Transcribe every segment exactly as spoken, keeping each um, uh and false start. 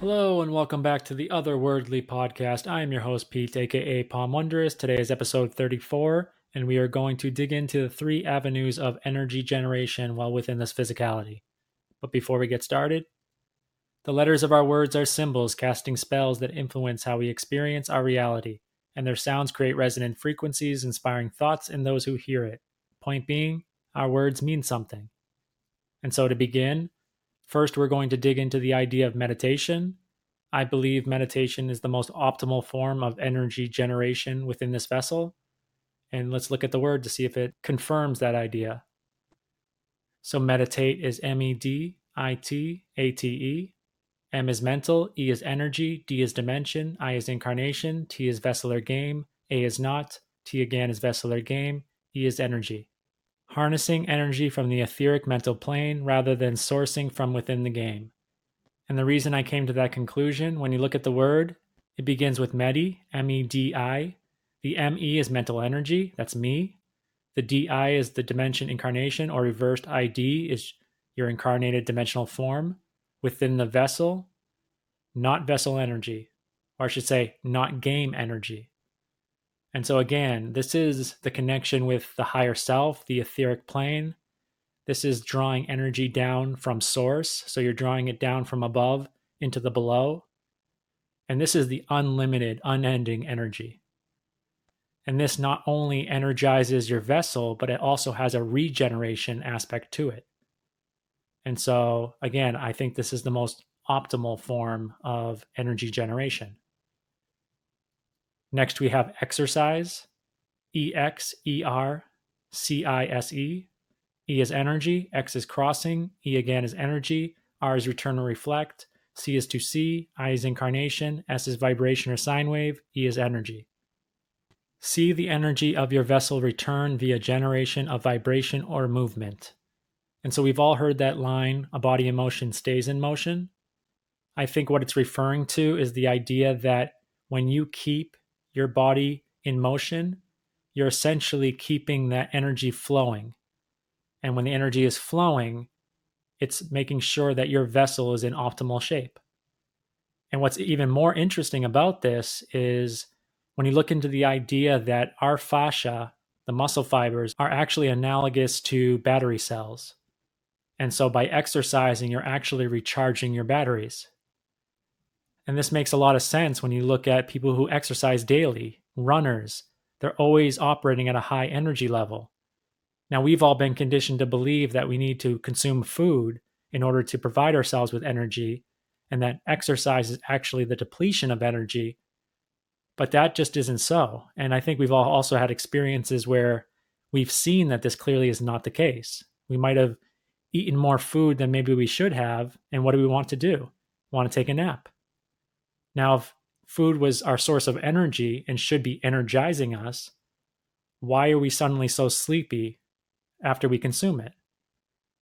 Hello and welcome back to the Otherworldly Podcast. I am your host Pete, aka Palm Wondrous. Today is episode thirty-four, and we are going to dig into the three avenues of energy generation while within this physicality. But before we get started, the letters of our words are symbols casting spells that influence how we experience our reality, and their sounds create resonant frequencies, inspiring thoughts in those who hear it. Point being, our words mean something. And so to begin, first, we're going to dig into the idea of meditation. I believe meditation is the most optimal form of energy generation within this vessel. And let's look at the word to see if it confirms that idea. So meditate is M E D I T A T E. M is mental, E is energy, D is dimension, I is incarnation, T is vessel or game, A is not, T again is vessel or game, E is energy. Harnessing energy from the etheric mental plane rather than sourcing from within the game. And the reason I came to that conclusion, when you look at the word, it begins with medi, M E D I. The M E is mental energy, that's me. The D I is the dimension incarnation, or reversed I D is your incarnated dimensional form within the vessel, not vessel energy, or I should say not game energy. And so again, this is the connection with the higher self, the etheric plane. This is drawing energy down from source. So you're drawing it down from above into the below. And this is the unlimited, unending energy. And this not only energizes your vessel, but it also has a regeneration aspect to it. And so again, I think this is the most optimal form of energy generation. Next, we have exercise, E X E R C I S E. E is energy, X is crossing, E again is energy, R is return or reflect, C is to see, I is incarnation, S is vibration or sine wave, E is energy. See the energy of your vessel return via generation of vibration or movement. And so we've all heard that line, a body in motion stays in motion. I think what it's referring to is the idea that when you keep your body in motion, you're essentially keeping that energy flowing. And when the energy is flowing, it's making sure that your vessel is in optimal shape. And what's even more interesting about this is when you look into the idea that our fascia, the muscle fibers, are actually analogous to battery cells. And so by exercising, you're actually recharging your batteries. And this makes a lot of sense when you look at people who exercise daily, runners. They're always operating at a high energy level. Now, we've all been conditioned to believe that we need to consume food in order to provide ourselves with energy, and that exercise is actually the depletion of energy. But that just isn't so. And I think we've all also had experiences where we've seen that this clearly is not the case. We might have eaten more food than maybe we should have, and what do we want to do? We want to take a nap. Now, if food was our source of energy and should be energizing us, why are we suddenly so sleepy after we consume it?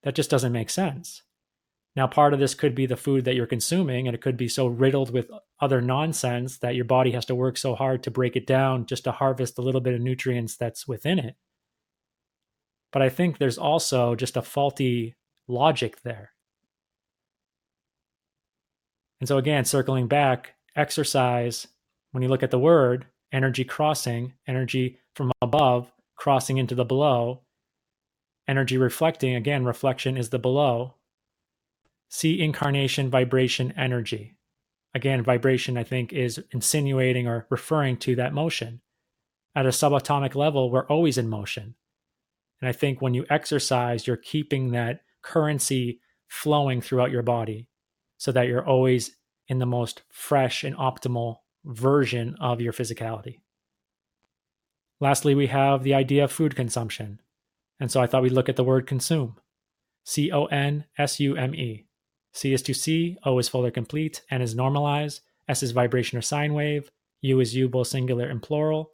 That just doesn't make sense. Now, part of this could be the food that you're consuming, and it could be so riddled with other nonsense that your body has to work so hard to break it down just to harvest the little bit of nutrients that's within it. But I think there's also just a faulty logic there. And so again, circling back, exercise, when you look at the word, energy crossing, energy from above, crossing into the below, energy reflecting, again, reflection is the below. See incarnation, vibration, energy. Again, vibration, I think, is insinuating or referring to that motion. At a subatomic level, we're always in motion. And I think when you exercise, you're keeping that currency flowing throughout your body so that you're always in the most fresh and optimal version of your physicality. Lastly, we have the idea of food consumption. And so I thought we'd look at the word consume. C O N S U M E. C is to see, O is full or complete, N is normalize, S is vibration or sine wave, U is you, both singular and plural,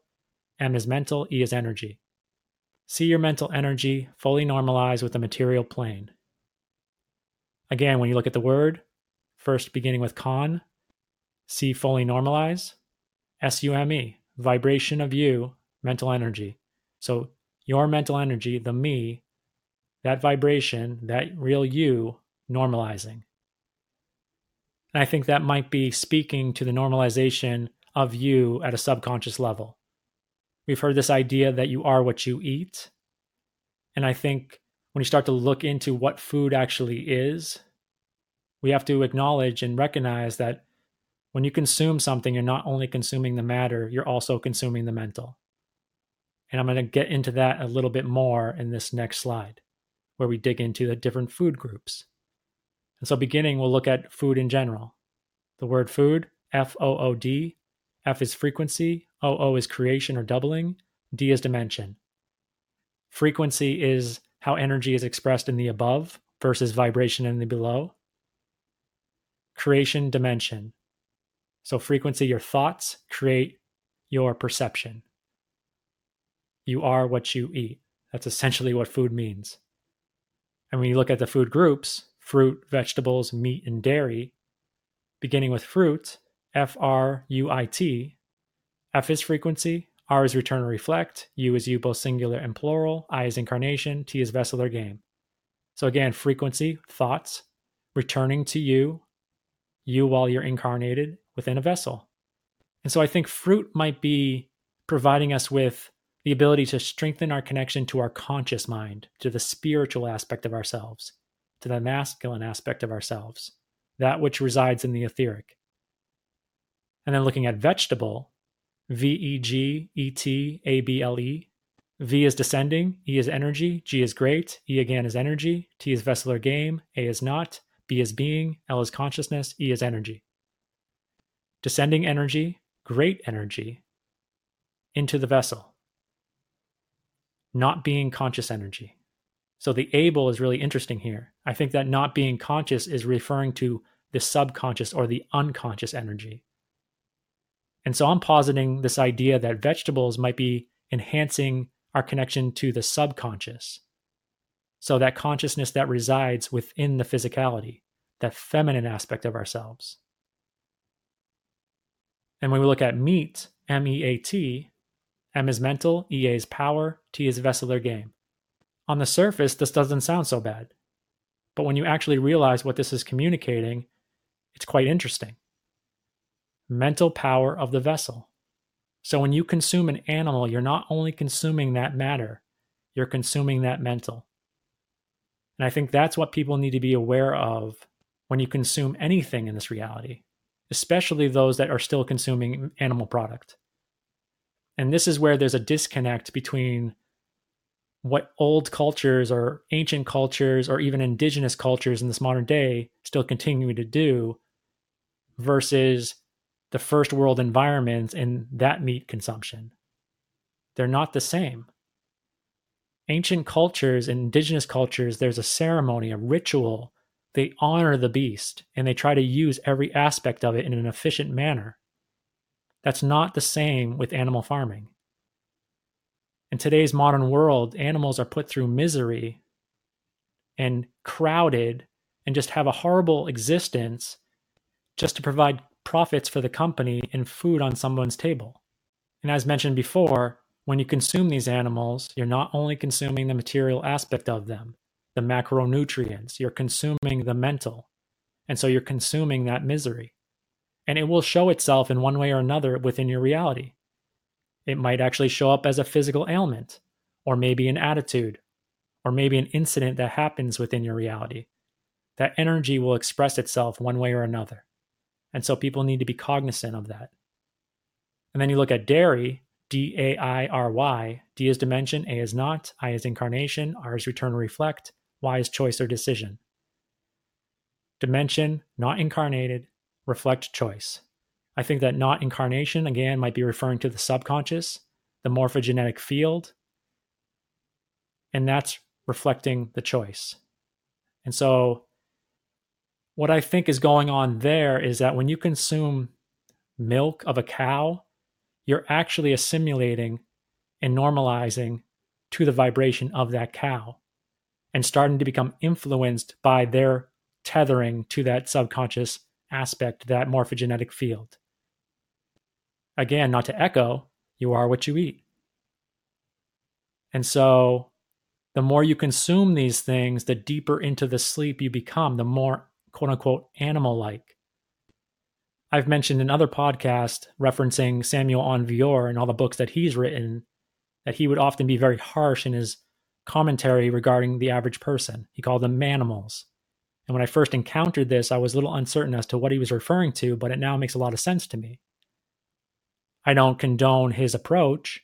M is mental, E is energy. See your mental energy fully normalize with the material plane. Again, when you look at the word, first beginning with con, C fully normalize, S U M E, vibration of you, mental energy. So your mental energy, the me, that vibration, that real you, normalizing. And I think that might be speaking to the normalization of you at a subconscious level. We've heard this idea that you are what you eat. And I think when you start to look into what food actually is, we have to acknowledge and recognize that when you consume something, you're not only consuming the matter, you're also consuming the mental. And I'm going to get into that a little bit more in this next slide, where we dig into the different food groups. And so beginning, we'll look at food in general. The word food, F O O D. F is frequency, O O is creation or doubling, D is dimension. Frequency is how energy is expressed in the above versus vibration in the below. Creation, dimension. So frequency, your thoughts create your perception. You are what you eat. That's essentially what food means. And when you look at the food groups, fruit, vegetables, meat, and dairy, beginning with fruit, F R U I T. F is frequency, R is return or reflect, U is you, both singular and plural, I is incarnation, T is vessel or game. So again, frequency, thoughts, returning to you, you while you're incarnated within a vessel. And so I think fruit might be providing us with the ability to strengthen our connection to our conscious mind, to the spiritual aspect of ourselves, to the masculine aspect of ourselves, that which resides in the etheric. And then looking at vegetable, V E G E T A B L E. V is descending, E is energy, G is great, E again is energy, T is vessel or game, A is not, B is being, L is consciousness, E is energy. Descending energy, great energy, into the vessel. Not being conscious energy. So the able is really interesting here. I think that not being conscious is referring to the subconscious or the unconscious energy. And so I'm positing this idea that vegetables might be enhancing our connection to the subconscious. So that consciousness that resides within the physicality, that feminine aspect of ourselves. And when we look at meat, M E A T, M is mental, E A is power, T is vessel or game. On the surface, this doesn't sound so bad. But when you actually realize what this is communicating, it's quite interesting. Mental power of the vessel. So when you consume an animal, you're not only consuming that matter, you're consuming that mental. And I think that's what people need to be aware of when you consume anything in this reality, especially those that are still consuming animal product. And this is where there's a disconnect between what old cultures or ancient cultures or even indigenous cultures in this modern day still continue to do versus the first world environments and that meat consumption. They're not the same. Ancient cultures and indigenous cultures, there's a ceremony, a ritual. They honor the beast and they try to use every aspect of it in an efficient manner. That's not the same with animal farming. In today's modern world, animals are put through misery and crowded and just have a horrible existence just to provide profits for the company and food on someone's table. And as mentioned before, when you consume these animals, you're not only consuming the material aspect of them, the macronutrients, you're consuming the mental. And so you're consuming that misery. And it will show itself in one way or another within your reality. It might actually show up as a physical ailment, or maybe an attitude, or maybe an incident that happens within your reality. That energy will express itself one way or another. And so people need to be cognizant of that. And then you look at dairy, D A I R Y. D is dimension, A is not, I is incarnation, R is return or reflect, Y is choice or decision. Dimension, not incarnated, reflect choice. I think that not incarnation, again, might be referring to the subconscious, the morphogenetic field, and that's reflecting the choice. And so what I think is going on there is that when you consume milk of a cow, you're actually assimilating and normalizing to the vibration of that cow and starting to become influenced by their tethering to that subconscious aspect, that morphogenetic field. Again, not to echo, you are what you eat. And so the more you consume these things, the deeper into the sleep you become, the more quote unquote animal-like. I've mentioned in other podcasts referencing Samuel Onvier and all the books that he's written, that he would often be very harsh in his commentary regarding the average person. He called them manimals. And when I first encountered this, I was a little uncertain as to what he was referring to, but it now makes a lot of sense to me. I don't condone his approach.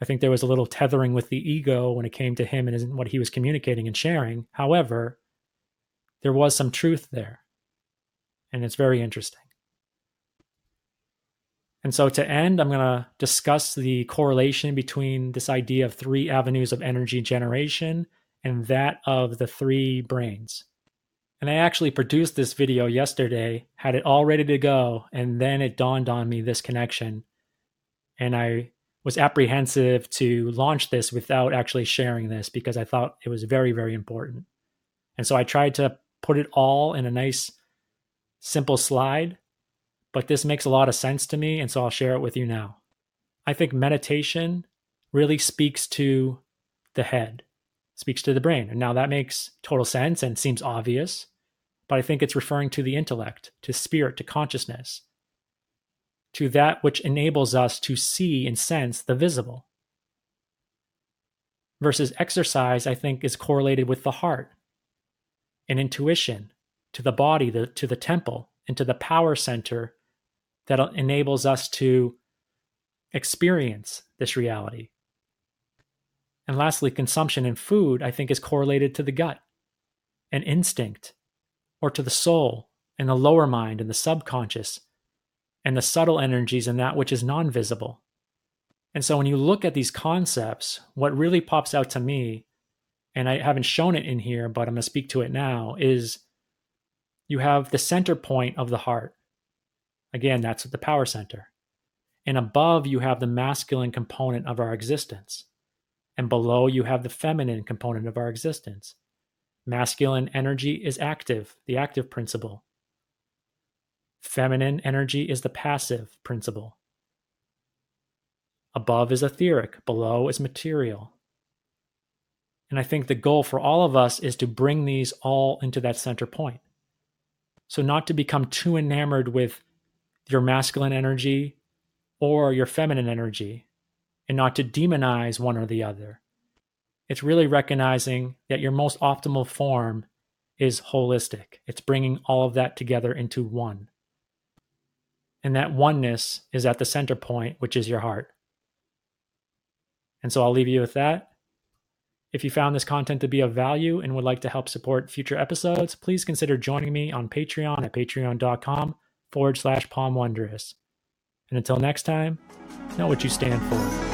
I think there was a little tethering with the ego when it came to him and what he was communicating and sharing. However, there was some truth there, and it's very interesting. And so to end, I'm going to discuss the correlation between this idea of three avenues of energy generation and that of the three brains. And I actually produced this video yesterday, had it all ready to go, and then it dawned on me this connection. And I was apprehensive to launch this without actually sharing this because I thought it was very, very important. And so I tried to put it all in a nice, simple slide, but this makes a lot of sense to me, and so I'll share it with you now. I think meditation really speaks to the head, speaks to the brain. And now that makes total sense and seems obvious, but I think it's referring to the intellect, to spirit, to consciousness, to that which enables us to see and sense the visible. Versus exercise, I think, is correlated with the heart and intuition, to the body, the, to the temple, and to the power center that enables us to experience this reality. And lastly, consumption in food, I think, is correlated to the gut and instinct, or to the soul and the lower mind and the subconscious and the subtle energies and that which is non-visible. And so when you look at these concepts, what really pops out to me, and I haven't shown it in here, but I'm going to speak to it now, is you have the center point of the heart. Again, that's the power center. And above, you have the masculine component of our existence. And below, you have the feminine component of our existence. Masculine energy is active, the active principle. Feminine energy is the passive principle. Above is etheric, below is material. And I think the goal for all of us is to bring these all into that center point. So not to become too enamored with your masculine energy or your feminine energy, and not to demonize one or the other. It's really recognizing that your most optimal form is holistic. It's bringing all of that together into one. And that oneness is at the center point, which is your heart. And so I'll leave you with that. If you found this content to be of value and would like to help support future episodes, please consider joining me on Patreon at patreon.com forward slash Palm Wondrous. And until next time, know what you stand for.